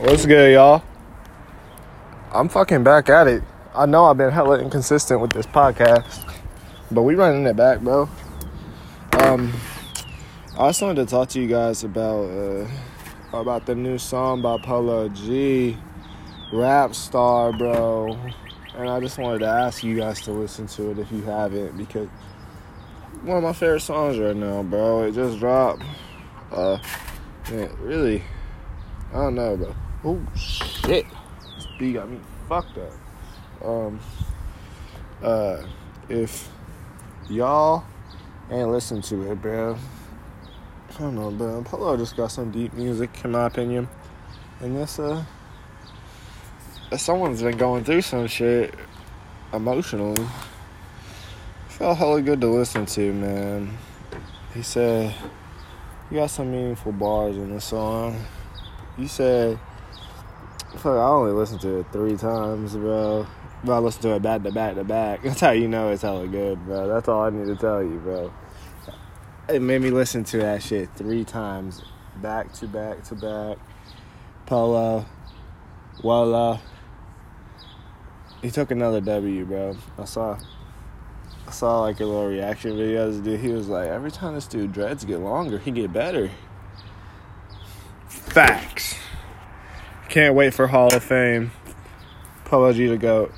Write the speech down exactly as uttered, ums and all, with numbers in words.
What's good, y'all? I'm fucking back at it. I know I've been hella inconsistent with this podcast, but we running it back, bro. Um, I also wanted to talk to you guys about uh, about the new song by Polo G, RAPSTAR, bro. And I just wanted to ask you guys to listen to it if you haven't, because one of my favorite songs right now, bro. It just dropped. Uh, man, really, I don't know, bro. Oh shit, this beat got me fucked up. Um, uh, if y'all ain't listen to it, bro, I don't know, bro. Polo just got some deep music, in my opinion, and this, uh, someone's been going through some shit emotionally. Felt hella good to listen to, man. He said, you got some meaningful bars in this song. You said, fuck, I only listened to it three times, bro. But I listened to it back to back to back. That's how you know it's hella good, bro. That's all I need to tell you, bro. It made me listen to that shit three times. Back to back to back. Polo. Walla. He took another W, bro. I saw I saw like a little reaction video. Dude, he was like, every time this dude dreads get longer, he get better. Facts. Can't wait for Hall of Fame. Polo G the GOAT.